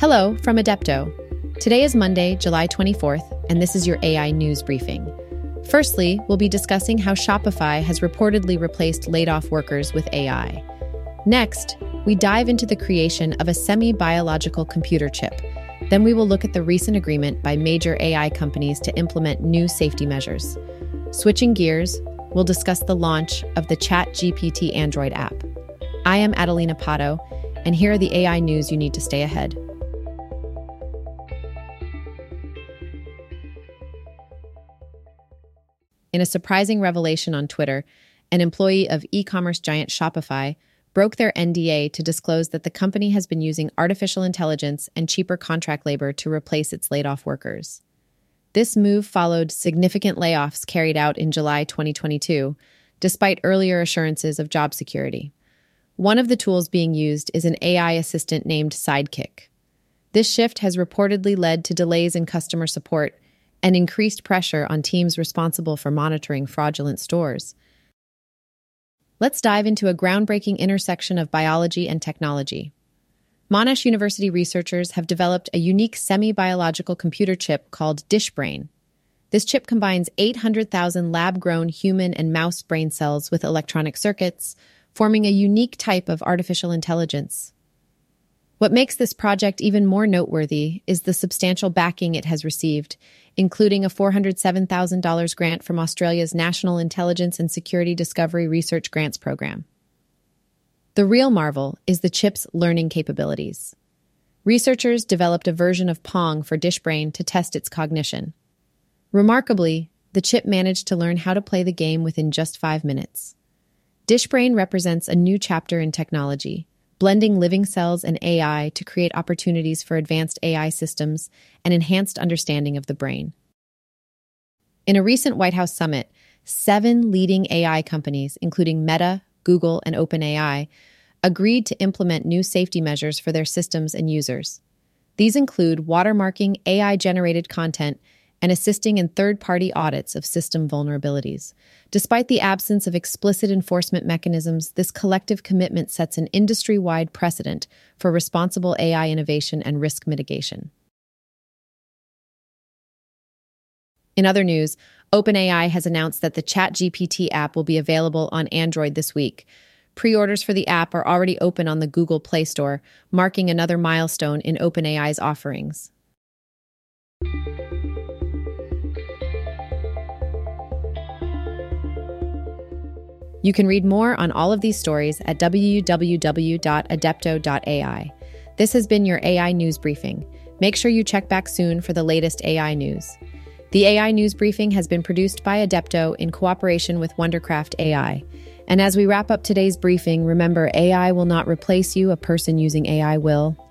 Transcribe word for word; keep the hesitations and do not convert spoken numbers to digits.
Hello from Adepto. Today is Monday, July twenty-fourth, and this is your A I news briefing. Firstly, we'll be discussing how Shopify has reportedly replaced laid-off workers with A I. Next, we dive into the creation of a semi-biological computer chip. Then we will look at the recent agreement by major A I companies to implement new safety measures. Switching gears, we'll discuss the launch of the ChatGPT Android app. I am Adelina Pato, and here are the A I news you need to stay ahead. In a surprising revelation on Twitter, an employee of e-commerce giant Shopify broke their N D A to disclose that the company has been using artificial intelligence and cheaper contract labor to replace its laid-off workers. This move followed significant layoffs carried out in July twenty twenty-two, despite earlier assurances of job security. One of the tools being used is an A I assistant named Sidekick. This shift has reportedly led to delays in customer support and increased pressure on teams responsible for monitoring fraudulent stores. Let's dive into a groundbreaking intersection of biology and technology. Monash University researchers have developed a unique semi-biological computer chip called DishBrain. This chip combines eight hundred thousand lab-grown human and mouse brain cells with electronic circuits, forming a unique type of artificial intelligence. What makes this project even more noteworthy is the substantial backing it has received, including a four hundred seven thousand dollars grant from Australia's National Intelligence and Security Discovery Research Grants Program. The real marvel is the chip's learning capabilities. Researchers developed a version of Pong for DishBrain to test its cognition. Remarkably, the chip managed to learn how to play the game within just five minutes. DishBrain represents a new chapter in technology, blending living cells and A I to create opportunities for advanced A I systems and enhanced understanding of the brain. In a recent White House summit, seven leading A I companies, including Meta, Google, and OpenAI, agreed to implement new safety measures for their systems and users. These include watermarking A I-generated content and assisting in third-party audits of system vulnerabilities. Despite the absence of explicit enforcement mechanisms, this collective commitment sets an industry-wide precedent for responsible A I innovation and risk mitigation. In other news, OpenAI has announced that the ChatGPT app will be available on Android this week. Pre-orders for the app are already open on the Google Play Store, marking another milestone in OpenAI's offerings. You can read more on all of these stories at w w w dot adepto dot a i. This has been your A I News Briefing. Make sure you check back soon for the latest A I news. The A I News Briefing has been produced by Adepto in cooperation with Wondercraft A I. And as we wrap up today's briefing, remember, A I will not replace you. A person using A I will.